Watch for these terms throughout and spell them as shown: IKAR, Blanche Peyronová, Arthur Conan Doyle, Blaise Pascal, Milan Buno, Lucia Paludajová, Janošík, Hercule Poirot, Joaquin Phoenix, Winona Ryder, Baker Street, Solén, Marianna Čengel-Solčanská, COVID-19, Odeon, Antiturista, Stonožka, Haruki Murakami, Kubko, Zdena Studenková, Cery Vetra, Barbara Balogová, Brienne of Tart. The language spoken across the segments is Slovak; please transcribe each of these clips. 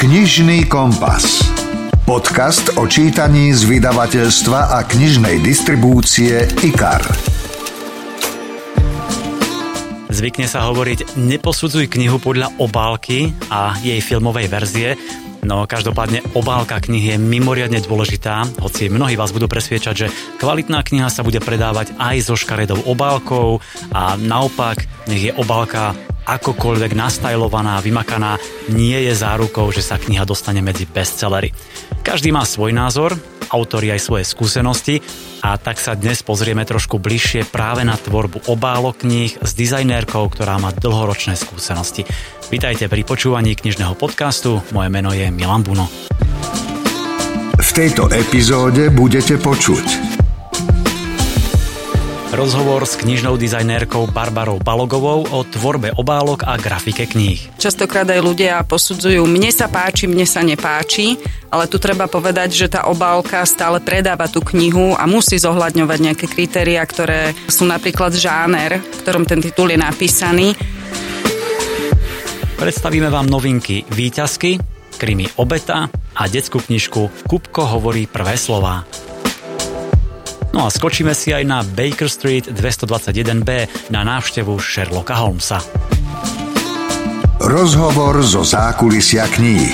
Knižný kompas. Podcast o čítaní z vydavateľstva a knižnej distribúcie IKAR. Zvykne sa hovoriť, neposudzuj knihu podľa obálky a jej filmovej verzie. No každopádne obálka knihy je mimoriadne dôležitá, hoci mnohí vás budú presviečať, že kvalitná kniha sa bude predávať aj so škaredou obálkou a naopak, nech je obálka akokoľvek nastajlovaná, vymakaná, nie je zárukou, že sa kniha dostane medzi bestsellery. Každý má svoj názor, autori aj svoje skúsenosti a tak sa dnes pozrieme trošku bližšie práve na tvorbu obálok kníh s dizajnérkou, ktorá má dlhoročné skúsenosti. Vítajte pri počúvaní knižného podcastu, moje meno je Milan Buno. V tejto epizóde budete počuť rozhovor s knižnou dizajnérkou Barbarou Balogovou o tvorbe obálok a grafike kníh. Častokrát aj ľudia posudzujú, mne sa páči, mne sa nepáči, ale tu treba povedať, že tá obálka stále predáva tú knihu a musí zohľadňovať nejaké kritériá, ktoré sú napríklad žáner, v ktorom ten titul je napísaný. Predstavíme vám novinky Výťazky, Krimi Obeta a detskú knižku Kupko hovorí prvé slová. No a skočíme si aj na Baker Street 221B na návštevu Sherlocka Holmesa. Rozhovor zo zákulisia kníh.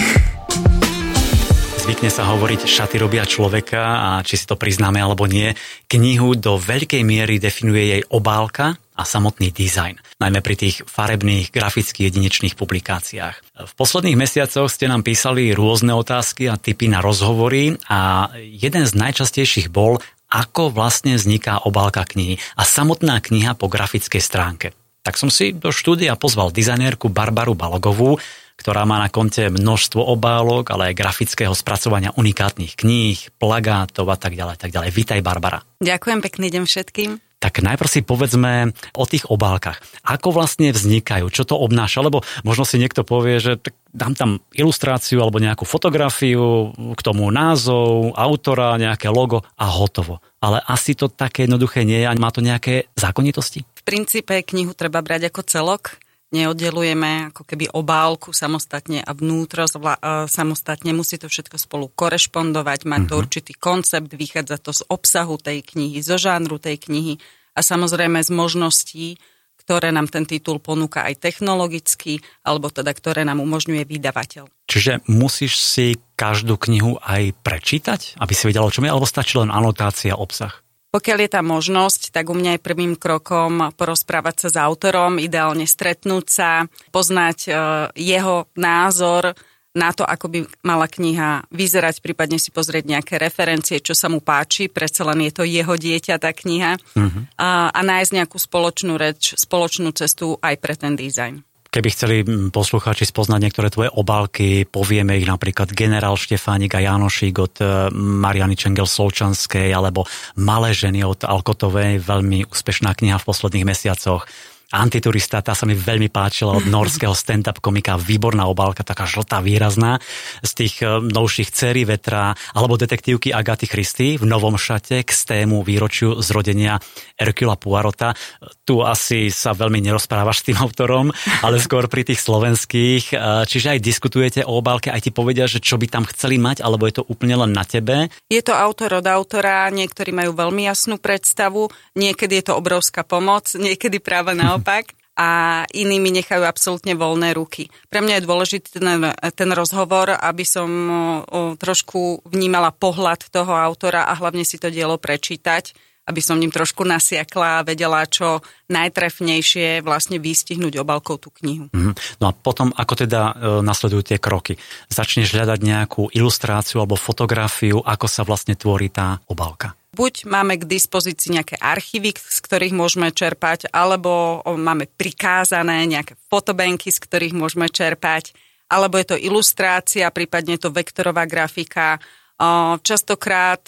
Zvykne sa hovoriť, šaty robia človeka a či si to priznáme alebo nie, knihu do veľkej miery definuje jej obálka a samotný dizajn, najmä pri tých farebných, graficky jedinečných publikáciách. V posledných mesiacoch ste nám písali rôzne otázky a tipy na rozhovory a jeden z najčastejších bol, ako vlastne vzniká obálka knihy a samotná kniha po grafickej stránke. Tak som si do štúdia pozval dizajnérku Barbaru Balogovú, ktorá má na konte množstvo obálok, ale aj grafického spracovania unikátnych kníh, plagátov a tak ďalej, tak ďalej. Vítaj, Barbara. Ďakujem, pekný deň všetkým. Tak najprv si povedzme o tých obálkach. Ako vlastne vznikajú? Čo to obnáša? Lebo možno si niekto povie, že tak dám tam ilustráciu alebo nejakú fotografiu, k tomu názov, autora, nejaké logo a hotovo. Ale asi to také jednoduché nie je a má to nejaké zákonitosti? V princípe knihu treba brať ako celok. Neoddelujeme ako keby obálku samostatne a vnútro samostatne. Musí to všetko spolu korešpondovať, mať to určitý koncept, vychádza to z obsahu tej knihy, zo žánru tej knihy a samozrejme z možností, ktoré nám ten titul ponúka aj technologicky, alebo teda ktoré nám umožňuje vydavateľ. Čiže musíš si každú knihu aj prečítať, aby si vedela, o čom je, alebo stačí len anotácia, obsah? Pokiaľ je tá možnosť, tak u mňa je prvým krokom porozprávať sa s autorom, ideálne stretnúť sa, poznať jeho názor na to, ako by mala kniha vyzerať, prípadne si pozrieť nejaké referencie, čo sa mu páči, predsa len je to jeho dieťa, tá kniha, a nájsť nejakú spoločnú reč, spoločnú cestu aj pre ten dizajn. Keby chceli poslucháči spoznať niektoré tvoje obálky, povieme ich napríklad Generál Štefánik a Janošík od Marianny Čengel-Solčanskej alebo Malé ženy od Alkotovej, veľmi úspešná kniha v posledných mesiacoch. Antiturista, tá sa mi veľmi páčila od norského stand-up komika, výborná obálka, taká žltá, výrazná, z tých novších Cery Vetra alebo detektívky Agaty Christie v novom šate k stému výročiu zrodenia Hercula Poirota. Tu asi sa veľmi nerozprávaš s tým autorom, ale skôr pri tých slovenských. Čiže aj diskutujete o obálke, aj ti povedia, že čo by tam chceli mať, alebo je to úplne len na tebe? Je to autor od autora, niektorí majú veľmi jasnú predstavu, niekedy je to obrovská pomoc, niekedy práve naopak a iní mi nechajú absolútne voľné ruky. Pre mňa je dôležitý ten rozhovor, aby som trošku vnímala pohľad toho autora a hlavne si to dielo prečítať, aby som ním trošku nasiakla a vedela, čo najtrefnejšie vlastne vystihnúť obálkou tú knihu. No a potom, ako teda nasledujú tie kroky? Začneš hľadať nejakú ilustráciu alebo fotografiu, ako sa vlastne tvorí tá obálka? Buď máme k dispozícii nejaké archívy, z ktorých môžeme čerpať, alebo máme prikázané nejaké fotobanky, z ktorých môžeme čerpať, alebo je to ilustrácia, prípadne to vektorová grafika. Častokrát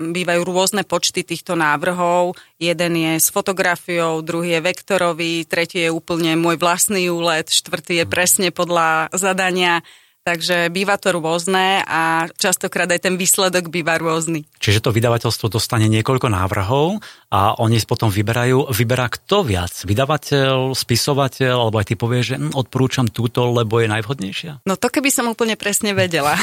bývajú rôzne počty týchto návrhov. Jeden je s fotografiou, druhý je vektorový, tretí je úplne môj vlastný úlet, štvrtý je presne podľa zadania. Takže býva to rôzne a častokrát aj ten výsledok býva rôzny. Čiže to vydavateľstvo dostane niekoľko návrhov a oni potom vyberá kto viac? Vydavateľ, spisovateľ, alebo aj ty povieš, že odporúčam túto, lebo je najvhodnejšia? No to keby som úplne presne vedela.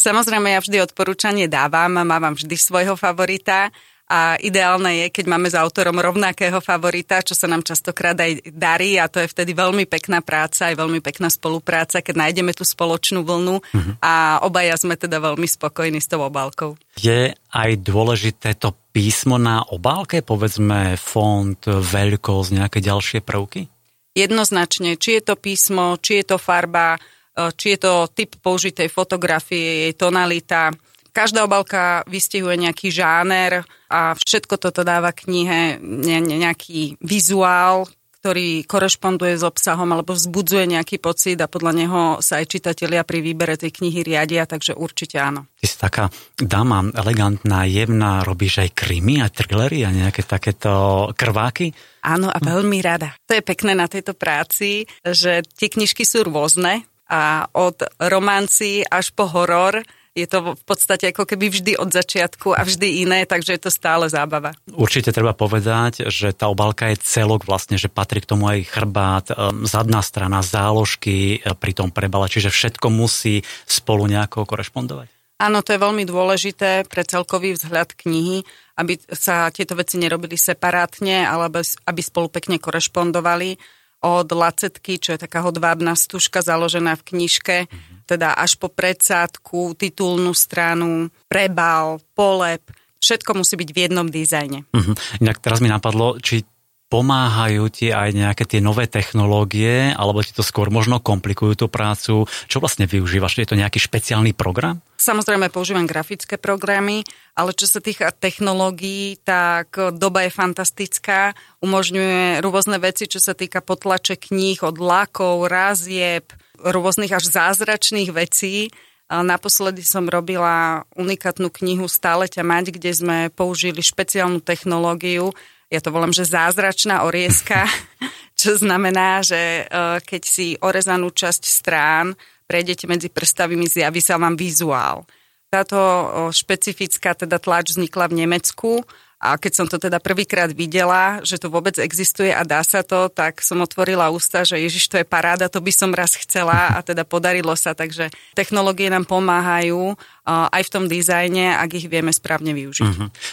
Samozrejme, ja vždy odporúčanie dávam, mám vždy svojho favorita a ideálne je, keď máme s autorom rovnakého favorita, čo sa nám častokrát aj darí a to je vtedy veľmi pekná práca, aj veľmi pekná spolupráca, keď nájdeme tú spoločnú vlnu a obaja sme teda veľmi spokojní s tou obálkou. Je aj dôležité to písmo na obálke, povedzme font, veľkosť, nejaké ďalšie prvky? Jednoznačne, či je to písmo, či je to farba, či je to typ použitej fotografie, jej tonalita. Každá obálka vystihuje nejaký žáner a všetko toto dáva knihe nejaký vizuál, ktorý korešponduje s obsahom alebo vzbudzuje nejaký pocit a podľa neho sa aj čitatelia pri výbere tej knihy riadia, takže určite áno. Ty si taká dáma elegantná, jemná, robíš aj krimi a thrillery a nejaké takéto krváky? Áno a veľmi rada. To je pekné na tejto práci, že tie knižky sú rôzne a od romancí až po horor. Je to v podstate ako keby vždy od začiatku a vždy iné, takže je to stále zábava. Určite treba povedať, že tá obálka je celok vlastne, že patrí k tomu aj chrbát, zadná strana, záložky pri tom prebale, čiže všetko musí spolu nejako korešpondovať. Áno, to je veľmi dôležité pre celkový vzhľad knihy, aby sa tieto veci nerobili separátne, ale aby spolu pekne korešpondovali. Od lacetky, čo je taká hodvábna stužka založená v knižke, teda až po predsádku, titulnú stranu, prebal, polep, všetko musí byť v jednom dizajne. Inak teraz mi napadlo, či pomáhajú ti aj nejaké tie nové technológie, alebo ti to skôr možno komplikujú tú prácu. Čo vlastne využívaš? Je to nejaký špeciálny program? Samozrejme, používam grafické programy, ale čo sa týka technológií, tak doba je fantastická. Umožňuje rôzne veci, čo sa týka potlače kníh od lakov, razieb, rôznych až zázračných vecí. Naposledy som robila unikátnu knihu Stále ťa mať, kde sme použili špeciálnu technológiu, ja to volám, že zázračná orieska, čo znamená, že keď si orezanú časť strán prejdete medzi prstavými, zjaví sa vám vizuál. Táto špecifická teda tlač vznikla v Nemecku a keď som to teda prvýkrát videla, že to vôbec existuje a dá sa to, tak som otvorila ústa, že Ježiš, to je paráda, to by som raz chcela a teda podarilo sa, takže technológie nám pomáhajú aj v tom dizajne, ak ich vieme správne využiť.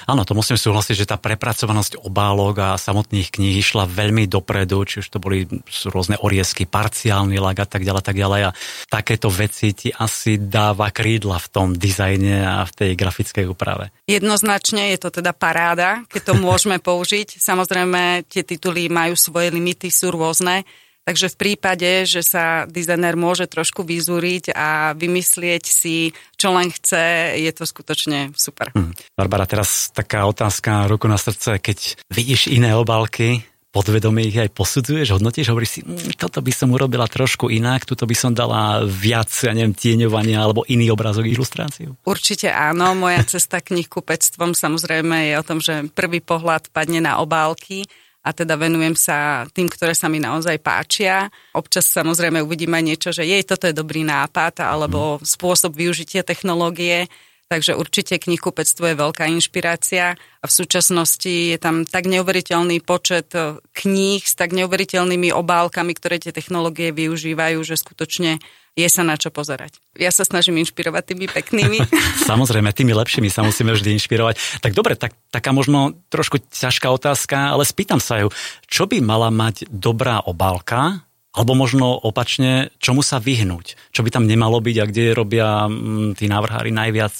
Áno, to musím súhlasiť, že tá prepracovanosť obálok a samotných kníh išla veľmi dopredu, či už to boli rôzne oriezky, parciálny lak a tak ďalej. A takéto veci ti asi dáva krídla v tom dizajne a v tej grafickej úprave. Jednoznačne je to teda paráda, keď to môžeme použiť. Samozrejme, tie tituly majú svoje limity, sú rôzne. Takže v prípade, že sa dizajner môže trošku vyzúriť a vymyslieť si, čo len chce, je to skutočne super. Barbara, teraz taká otázka, ruku na srdce, keď vidíš iné obálky, podvedomie ich aj posudzuješ, hodnotíš, hovoríš si, toto by som urobila trošku inak, tuto by som dala viac, tieňovania alebo iný obrázok, ilustráciu? Určite áno, moja cesta knihkupectvom samozrejme je o tom, že prvý pohľad padne na obálky, a teda venujem sa tým, ktoré sa mi naozaj páčia. Občas samozrejme uvidím aj niečo, že jej, toto je dobrý nápad, alebo spôsob využitia technológie. Takže určite knihkupectvo je veľká inšpirácia a v súčasnosti je tam tak neuveriteľný počet kníh s tak neuveriteľnými obálkami, ktoré tie technológie využívajú, že skutočne je sa na čo pozerať. Ja sa snažím inšpirovať tými peknými. Samozrejme, tými lepšími sa musíme vždy inšpirovať. Tak dobre, taká možno trošku ťažká otázka, ale spýtam sa ju, čo by mala mať dobrá obálka? Alebo možno opačne, čomu sa vyhnúť? Čo by tam nemalo byť a kde robia tí návrhári najviac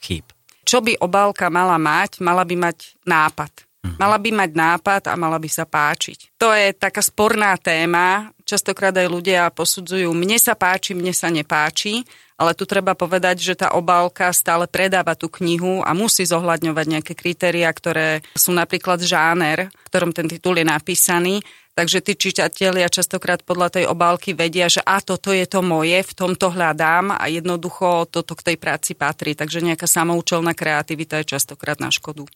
chýb? Čo by obálka mala mať? Mala by mať nápad. Mala by mať nápad a mala by sa páčiť. To je taká sporná téma. Častokrát aj ľudia posudzujú, mne sa páči, mne sa nepáči. Ale tu treba povedať, že tá obálka stále predáva tú knihu a musí zohľadňovať nejaké kritériá, ktoré sú napríklad žáner, v ktorom ten titul je napísaný. Takže tí čitatelia častokrát podľa tej obálky vedia, že toto je to moje, v tomto hľadám a jednoducho toto k tej práci patrí. Takže nejaká samoučelná kreativita je častokrát na škodu.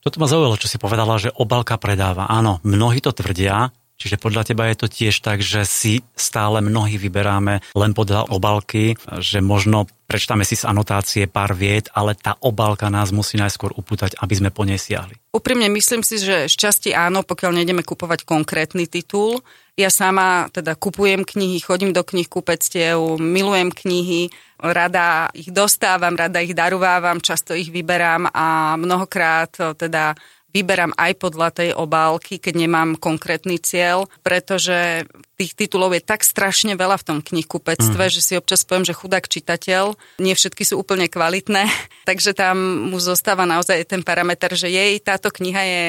Toto ma zaujalo, čo si povedala, že obálka predáva. Áno, mnohí to tvrdia, Čiže podľa teba je to tiež tak, že si stále mnohí vyberáme len podľa obálky, že možno prečtame si z anotácie pár viet, ale tá obálka nás musí najskôr upútať, aby sme po nej siahli. Úprimne myslím si, že šťastie áno, pokiaľ nejdeme kupovať konkrétny titul. Ja sama teda kupujem knihy, chodím do knih kúpectiev, milujem knihy, rada ich dostávam, rada ich darovávam, často ich vyberám a mnohokrát teda vyberám aj podľa tej obálky, keď nemám konkrétny cieľ, pretože tých titulov je tak strašne veľa v tom knihkupectve, že si občas poviem, že chudák čitateľ, nie všetky sú úplne kvalitné, takže tam mu zostáva naozaj ten parameter, že jej táto kniha je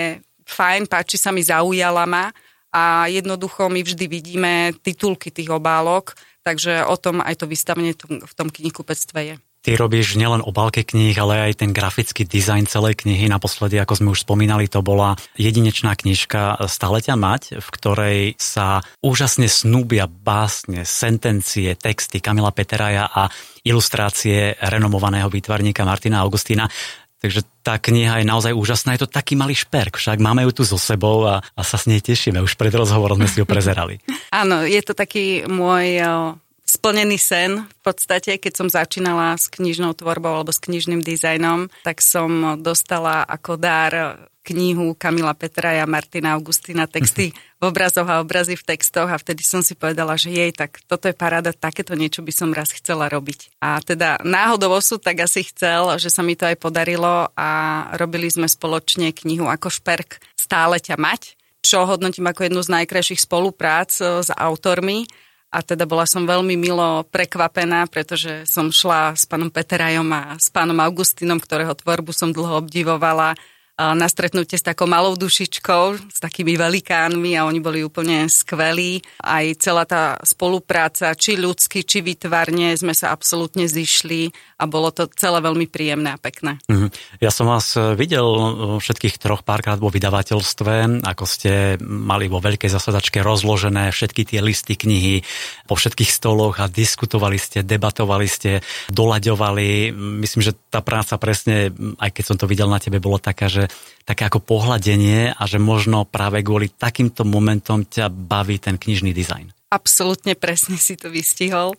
fajn, páči sa mi, zaujala ma a jednoducho my vždy vidíme titulky tých obálok, takže o tom aj to vystavenie v tom knihkupectve je. Ty robíš nielen obálky kníh, ale aj ten grafický dizajn celej knihy. Naposledy, ako sme už spomínali, to bola jedinečná knižka Stále ťa mať, v ktorej sa úžasne snúbia básne, sentencie, texty Kamila Peteraja a ilustrácie renomovaného výtvarníka Martina Augustína. Takže tá kniha je naozaj úžasná. Je to taký malý šperk, však máme ju tu so sebou a sa s nej tešíme. Už pred rozhovorom sme si ju prezerali. Áno, je to taký môj splnený sen. V podstate, keď som začínala s knižnou tvorbou alebo s knižným dizajnom, tak som dostala ako dar knihu Kamila Petraja, Martina Augustína, texty v obrazoch a obrazy v textoch a vtedy som si povedala, že jej, tak toto je paráda, takéto niečo by som raz chcela robiť. A teda náhodou osud tak asi chcel, že sa mi to aj podarilo a robili sme spoločne knihu ako šperk Stále ťa mať, čo hodnotím ako jednu z najkrajších spoluprác s autormi. A teda bola som veľmi milo prekvapená, pretože som šla s pánom Peterajom a s pánom Augustínom, ktorého tvorbu som dlho obdivovala, na stretnutie s takou malou dušičkou, s takými velikánmi a oni boli úplne skvelí. Aj celá tá spolupráca, či ľudsky, či výtvarne, sme sa absolútne zišli a bolo to celé veľmi príjemné a pekné. Ja som vás videl všetkých troch párkrát vo vydavateľstve, ako ste mali vo veľkej zasadačke rozložené všetky tie listy knihy po všetkých stoloch a diskutovali ste, debatovali ste, doľaďovali. Myslím, že tá práca presne, aj keď som to videl na tebe, bolo taká, že také ako pohľadenie a že možno práve kvôli takýmto momentom ťa baví ten knižný dizajn. Absolútne presne si to vystihol.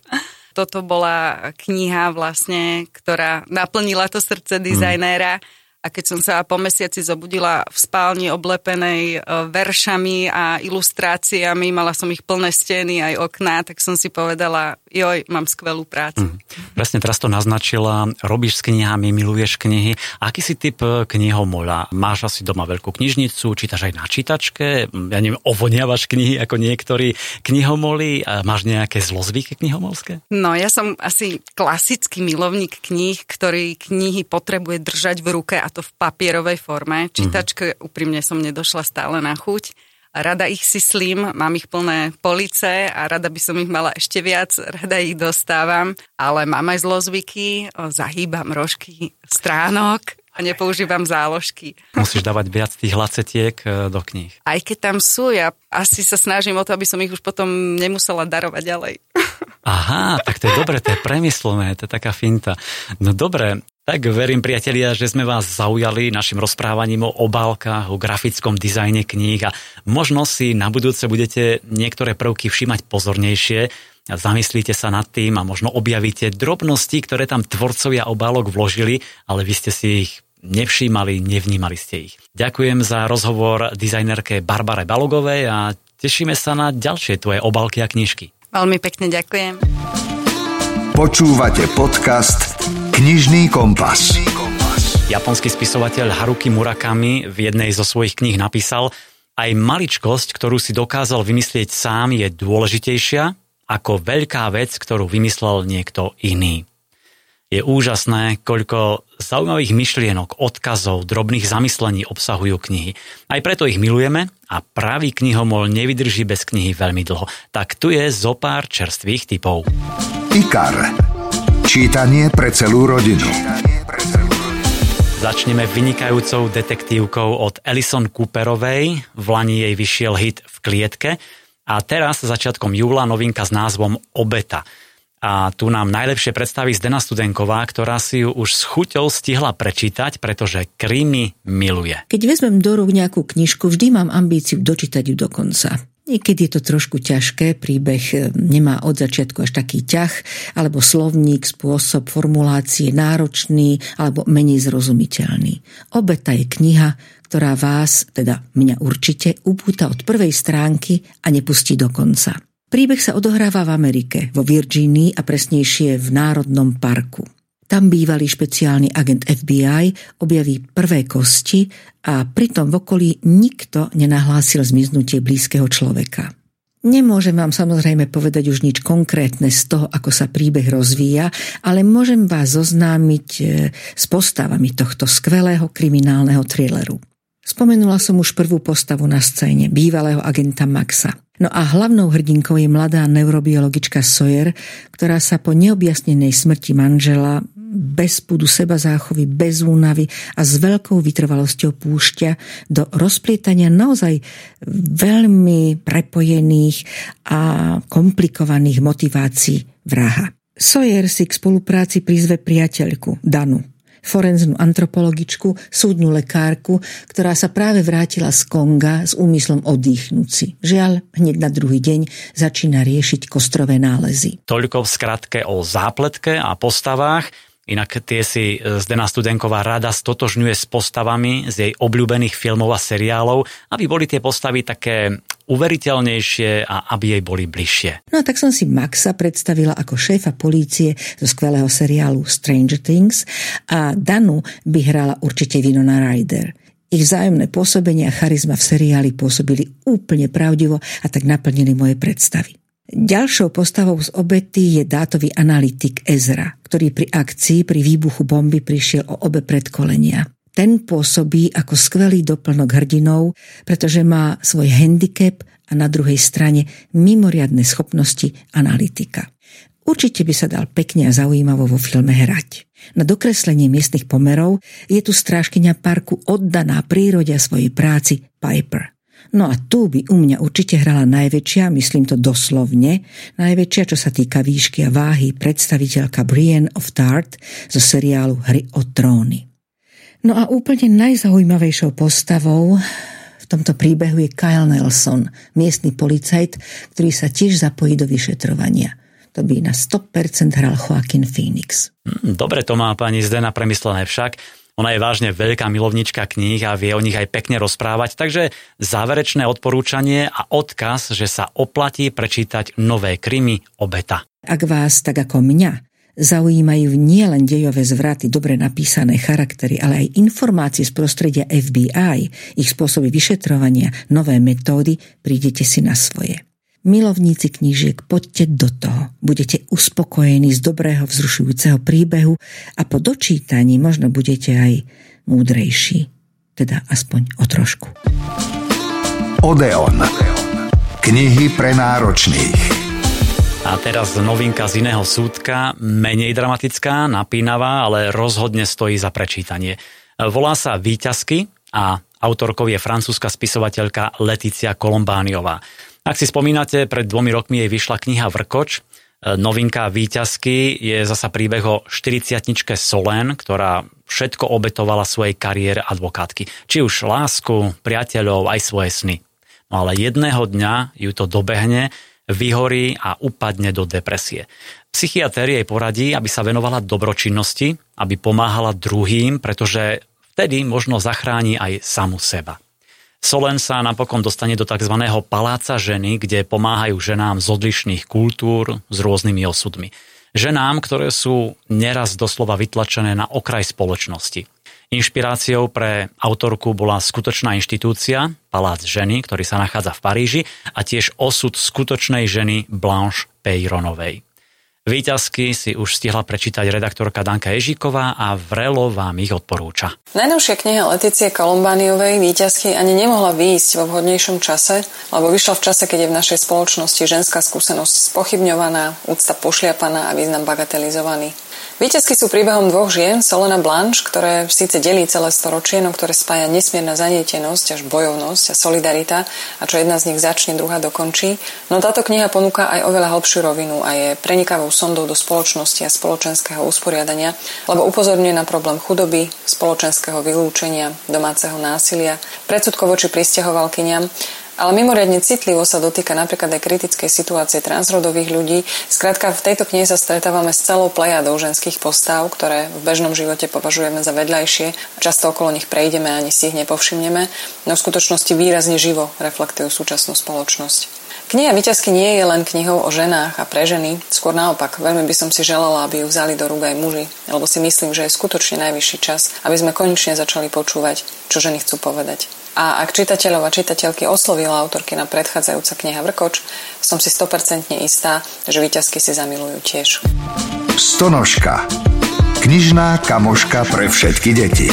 Toto bola kniha vlastne, ktorá naplnila to srdce dizajnéra a keď som sa po mesiaci zobudila v spálni oblepenej veršami a ilustráciami, mala som ich plné steny aj okná, tak som si povedala, joj, mám skvelú prácu. Presne teraz to naznačila, robíš s knihami, miluješ knihy. Aký si typ knihomoľa? Máš asi doma veľkú knižnicu, čítaš aj na čítačke, ja neviem, ovoniavaš knihy ako niektorí knihomoli. Máš nejaké zlozvyky knihomolské? No, ja som asi klasický milovník kníh, ktorý knihy potrebuje držať v ruke a to v papierovej forme. Čítačke úprimne som nedošla stále na chuť. Rada ich syslím, mám ich plné police a rada by som ich mala ešte viac, rada ich dostávam, ale mám aj zlozvyky, zahýbam rožky stránok a nepoužívam záložky. Musíš dávať viac tých lacetiek do kníh. Aj keď tam sú, ja asi sa snažím o to, aby som ich už potom nemusela darovať ďalej. Aha, tak to je dobre, to je premyslené, to je taká finta. No dobre. Tak verím, priatelia, že sme vás zaujali našim rozprávaním o obálkach, o grafickom dizajne kníh a možno si na budúce budete niektoré prvky všímať pozornejšie. Zamyslíte sa nad tým a možno objavíte drobnosti, ktoré tam tvorcovia obálok vložili, ale vy ste si ich nevšímali, nevnímali ste ich. Ďakujem za rozhovor dizajnerke Barbare Balogovej a tešíme sa na ďalšie tvoje obálky a knižky. Veľmi pekne ďakujem. Počúvate podcast Knižný kompas. Japonský spisovateľ Haruki Murakami v jednej zo svojich kníh napísal: "Aj maličkosť, ktorú si dokázal vymyslieť sám, je dôležitejšia ako veľká vec, ktorú vymyslel niekto iný." Je úžasné, koľko zaujímavých myšlienok, odkazov, drobných zamyslení obsahujú knihy. Aj preto ich milujeme a pravý knihomol nevydrží bez knihy veľmi dlho. Tak tu je zo pár čerstvých tipov. IKAR. Čítanie pre celú rodinu. Začneme vynikajúcou detektívkou od Alison Cooperovej. Vlani jej vyšiel hit V klietke a teraz začiatkom júla novinka s názvom Obeta. A tu nám najlepšie predstaví Zdena Studenková, ktorá si ju už s chuťou stihla prečítať, pretože krímy miluje. Keď vezmem do rúk nejakú knižku, vždy mám ambíciu dočítať ju do konca. Niekedy je to trošku ťažké, príbeh nemá od začiatku až taký ťah, alebo slovník, spôsob formulácie náročný alebo menej zrozumiteľný. Obeta je kniha, ktorá vás, teda mňa určite, upúta od prvej stránky a nepustí do konca. Príbeh sa odohráva v Amerike, vo Virginii a presnejšie v Národnom parku. Tam bývalý špeciálny agent FBI objaví prvé kosti a pritom v okolí nikto nenahlásil zmiznutie blízkeho človeka. Nemôžem vám samozrejme povedať už nič konkrétne z toho, ako sa príbeh rozvíja, ale môžem vás zoznámiť s postavami tohto skvelého kriminálneho thrilleru. Spomenula som už prvú postavu na scéne, bývalého agenta Maxa. No a hlavnou hrdinkou je mladá neurobiologička Sawyer, ktorá sa po neobjasnenej smrti manžela bez púdu sebazáchovy, bez únavy a s veľkou vytrvalosťou púšťa do rozplietania naozaj veľmi prepojených a komplikovaných motivácií vraha. Sawyer si k spolupráci prizve priateľku Danu, forenznú antropologičku, súdnu lekárku, ktorá sa práve vrátila z Konga s úmyslom oddychnúť si. Žiaľ, hneď na druhý deň začína riešiť kostrové nálezy. Toľko v skratke o zápletke a postavách. Inak tie si Zdena Studenková rada stotožňuje s postavami z jej obľúbených filmov a seriálov, aby boli tie postavy také uveriteľnejšie a aby jej boli bližšie. No a tak som si Maxa predstavila ako šéfa polície zo skvelého seriálu Stranger Things a Danu by hrala určite Winona Ryder. Ich vzájomné pôsobenie a charizma v seriáli pôsobili úplne pravdivo a tak naplnili moje predstavy. Ďalšou postavou z obety je dátový analytik Ezra, ktorý pri akcii pri výbuchu bomby prišiel o obe predkolenia. Ten pôsobí ako skvelý doplnok hrdinov, pretože má svoj handicap a na druhej strane mimoriadne schopnosti analytika. Určite by sa dal pekne a zaujímavo vo filme hrať. Na dokreslenie miestnych pomerov je tu strážkyňa parku oddaná prírode a svojej práci Piper. No a tu by u mňa určite hrala najväčšia, myslím to doslovne, najväčšia, čo sa týka výšky a váhy, predstaviteľka Brienne of Tart zo seriálu Hry o tróny. No a úplne najzaujímavejšou postavou v tomto príbehu je Kyle Nelson, miestny policajt, ktorý sa tiež zapojí do vyšetrovania. To by na 100% hral Joaquin Phoenix. Dobre to má pani Zdena premyslené však. Ona je vážne veľká milovnička kníh a vie o nich aj pekne rozprávať, takže záverečné odporúčanie a odkaz, že sa oplatí prečítať nové krimi Obeta. Ak vás, tak ako mňa, zaujímajú nielen dejové zvraty, dobre napísané charaktery, ale aj informácie z prostredia FBI, ich spôsoby vyšetrovania, nové metódy, prídete si na svoje. Milovníci knížiek, poďte do toho. Budete uspokojení z dobrého, vzrušujúceho príbehu a po dočítaní možno budete aj múdrejší. Teda aspoň o trošku. Odeon. Knihy pre náročných. A teraz novinka z iného súdka, menej dramatická, napínavá, ale rozhodne stojí za prečítanie. Volá sa Výťazky a autorkou je francúzska spisovateľka Leticia Kolombániová. Ak si spomínate, pred 2 rokmi jej vyšla kniha Vrkoč. Novinka Výťazky je zasa príbeh o 40-tničke Solén, ktorá všetko obetovala svojej kariére advokátky. Či už lásku, priateľov, aj svoje sny. No ale jedného dňa ju to dobehne, vyhorí a upadne do depresie. Psychiater jej poradí, aby sa venovala dobročinnosti, aby pomáhala druhým, pretože vtedy možno zachráni aj samu seba. Solén sa napokon dostane do tzv. Paláca ženy, kde pomáhajú ženám z odlišných kultúr s rôznymi osudmi. Ženám, ktoré sú neraz doslova vytlačené na okraj spoločnosti. Inšpiráciou pre autorku bola skutočná inštitúcia, Palác ženy, ktorý sa nachádza v Paríži, a tiež osud skutočnej ženy Blanche Peyronovej. Výťazky si už stihla prečítať redaktorka Danka Ježíková a vrelo vám ich odporúča. Najnovšia kniha Leticie Kolombániovej Výťazky ani nemohla výjsť vo vhodnejšom čase, lebo vyšla v čase, keď je v našej spoločnosti ženská skúsenosť spochybňovaná, úcta pošliapaná a význam bagatelizovaný. Výťazky sú príbehom dvoch žien, Solén a Blanche, ktoré síce delí celé storočie, no ktoré spája nesmierna zanietenosť až bojovnosť a solidarita, a čo jedna z nich začne, druhá dokončí. No táto kniha ponúka aj oveľa hlbšiu rovinu a je prenikavou sondou do spoločnosti a spoločenského usporiadania, lebo upozorňuje na problém chudoby, spoločenského vylúčenia, domáceho násilia, predsudkov voči prisťahovalkyniam, ale mimoriadne citlivo sa dotýka napríklad aj kritickej situácie transrodových ľudí. Skrátka, v tejto knihe sa stretávame s celou plejadou ženských postav, ktoré v bežnom živote považujeme za vedľajšie. Často okolo nich prejdeme a ani si ich nepovšimneme, no v skutočnosti výrazne živo reflektujú súčasnú spoločnosť. Kniha Víťazky nie je len knihou o ženách a pre ženy, skôr naopak, veľmi by som si želala, aby ju vzali do rúk aj muži, lebo si myslím, že je skutočne najvyšší čas, aby sme konečne začali počúvať, čo ženy chcú povedať. A ak čitateľov a čitateľky oslovila autorkina predchádzajúca kniha Vrkoč, som si 100% istá, že Víťazky si zamilujú tiež. Stonožka. Knižná kamoška pre všetky deti.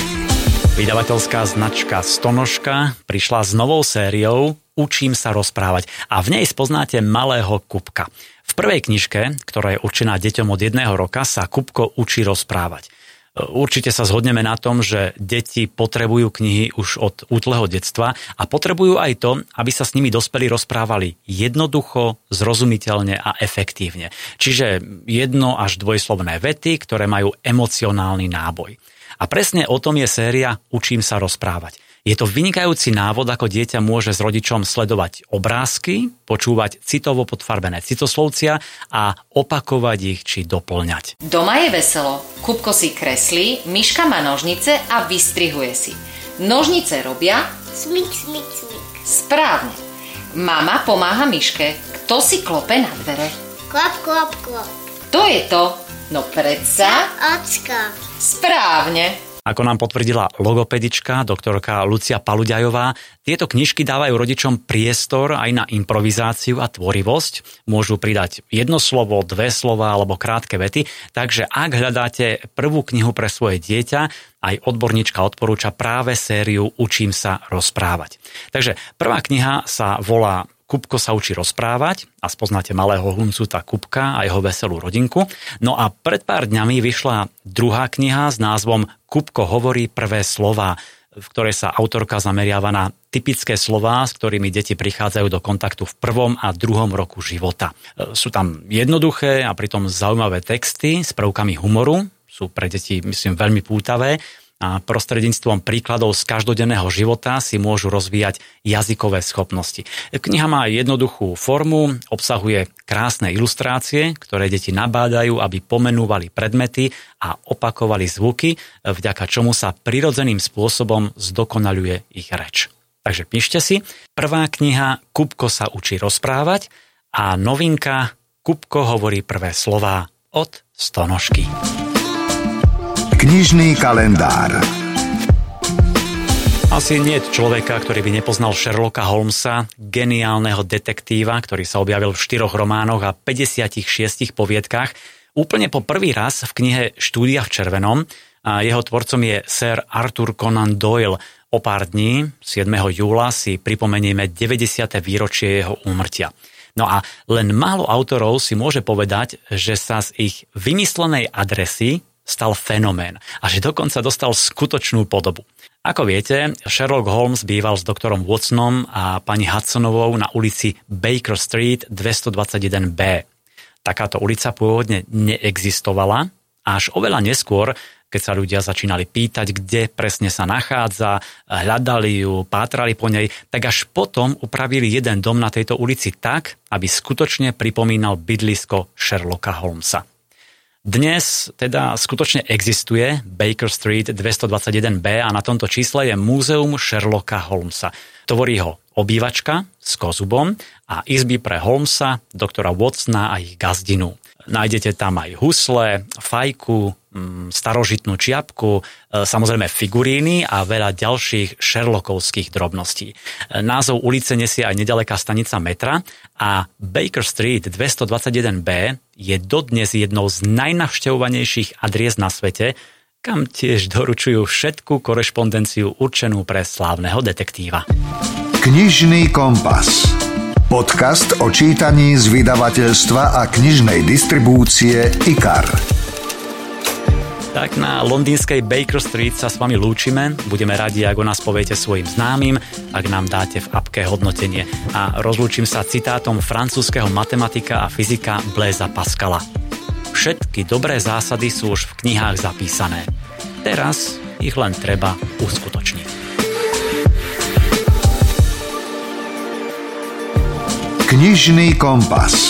Vydavateľská značka Stonožka prišla s novou sériou Učím sa rozprávať a v nej spoznáte malého Kubka. V prvej knižke, ktorá je určená deťom od 1 roka, sa Kubko učí rozprávať. Určite sa zhodneme na tom, že deti potrebujú knihy už od útleho detstva a potrebujú aj to, aby sa s nimi dospelí rozprávali jednoducho, zrozumiteľne a efektívne. Čiže 1- až 2-slovné vety, ktoré majú emocionálny náboj. A presne o tom je séria Učím sa rozprávať. Je to vynikajúci návod, ako dieťa môže s rodičom sledovať obrázky, počúvať citovo podfarbené citoslovcia a opakovať ich či doplňať. Doma je veselo. Kubko si kreslí, Miška má nožnice a vystrihuje si. Nožnice robia smik, smik, smik. Správne. Mama pomáha Miške. Kto si klope na dvere? Klop, klop, klop. Kto je to? No predsa? Ocko. Správne. Ako nám potvrdila logopedička, doktorka Lucia Paludajová, tieto knižky dávajú rodičom priestor aj na improvizáciu a tvorivosť. Môžu pridať 1 slovo, 2 slova alebo krátke vety. Takže ak hľadáte prvú knihu pre svoje dieťa, aj odborníčka odporúča práve sériu Učím sa rozprávať. Takže prvá kniha sa volá Kubko sa učí rozprávať a spoznáte malého huncúta Kubka a jeho veselú rodinku. No a pred pár dňami vyšla druhá kniha s názvom Kubko hovorí prvé slová, v ktorej sa autorka zameriava na typické slová, s ktorými deti prichádzajú do kontaktu v 1. a 2. roku života. Sú tam jednoduché a pritom zaujímavé texty s prvkami humoru, sú pre deti, myslím, veľmi pútavé. A prostredníctvom príkladov z každodenného života si môžu rozvíjať jazykové schopnosti. Kniha má jednoduchú formu, obsahuje krásne ilustrácie, ktoré deti nabádajú, aby pomenúvali predmety a opakovali zvuky, vďaka čomu sa prirodzeným spôsobom zdokonaľuje ich reč. Takže píšte si. Prvá kniha Kubko sa učí rozprávať a novinka Kubko hovorí prvé slová od Stonožky. Knižný kalendár. Asi nie je človeka, ktorý by nepoznal Sherlocka Holmesa, geniálneho detektíva, ktorý sa objavil v 4 románoch a 56 poviedkach. Úplne po prvý raz v knihe Štúdia v červenom a jeho tvorcom je Sir Arthur Conan Doyle. O pár dní, 7. júla, si pripomenieme 90. výročie jeho úmrtia. No a len málo autorov si môže povedať, že sa z ich vymyslenej adresy stal fenomén a že dokonca dostal skutočnú podobu. Ako viete, Sherlock Holmes býval s doktorom Watsonom a pani Hudsonovou na ulici Baker Street 221B. Takáto ulica pôvodne neexistovala, až oveľa neskôr, keď sa ľudia začínali pýtať, kde presne sa nachádza, hľadali ju, pátrali po nej, tak až potom upravili jeden dom na tejto ulici tak, aby skutočne pripomínal bydlisko Sherlocka Holmesa. Dnes teda skutočne existuje Baker Street 221B a na tomto čísle je Múzeum Sherlocka Holmesa. Tvorí ho obývačka s kozubom a izby pre Holmesa, doktora Watsona a ich gazdinu. Nájdete tam aj husle, fajku, starožitnú čiapku, samozrejme figuríny a veľa ďalších sherlockovských drobností. Názov ulice nesie aj nedaleká stanica metra a Baker Street 221B je dodnes jednou z najnavštevovanejších adries na svete, kam tiež doručujú všetku korešpondenciu určenú pre slávneho detektíva. Knižný kompas. Podcast o čítaní z vydavateľstva a knižnej distribúcie IKAR. Tak na londýnskej Baker Street sa s vami lúčime. Budeme radi, ak o nás poviete svojim známym, ak nám dáte v appke hodnotenie. A rozlúčim sa citátom francúzskeho matematika a fyzika Blaisa Pascala. Všetky dobré zásady sú už v knihách zapísané. Teraz ich len treba uskutočniť. Knižný kompas.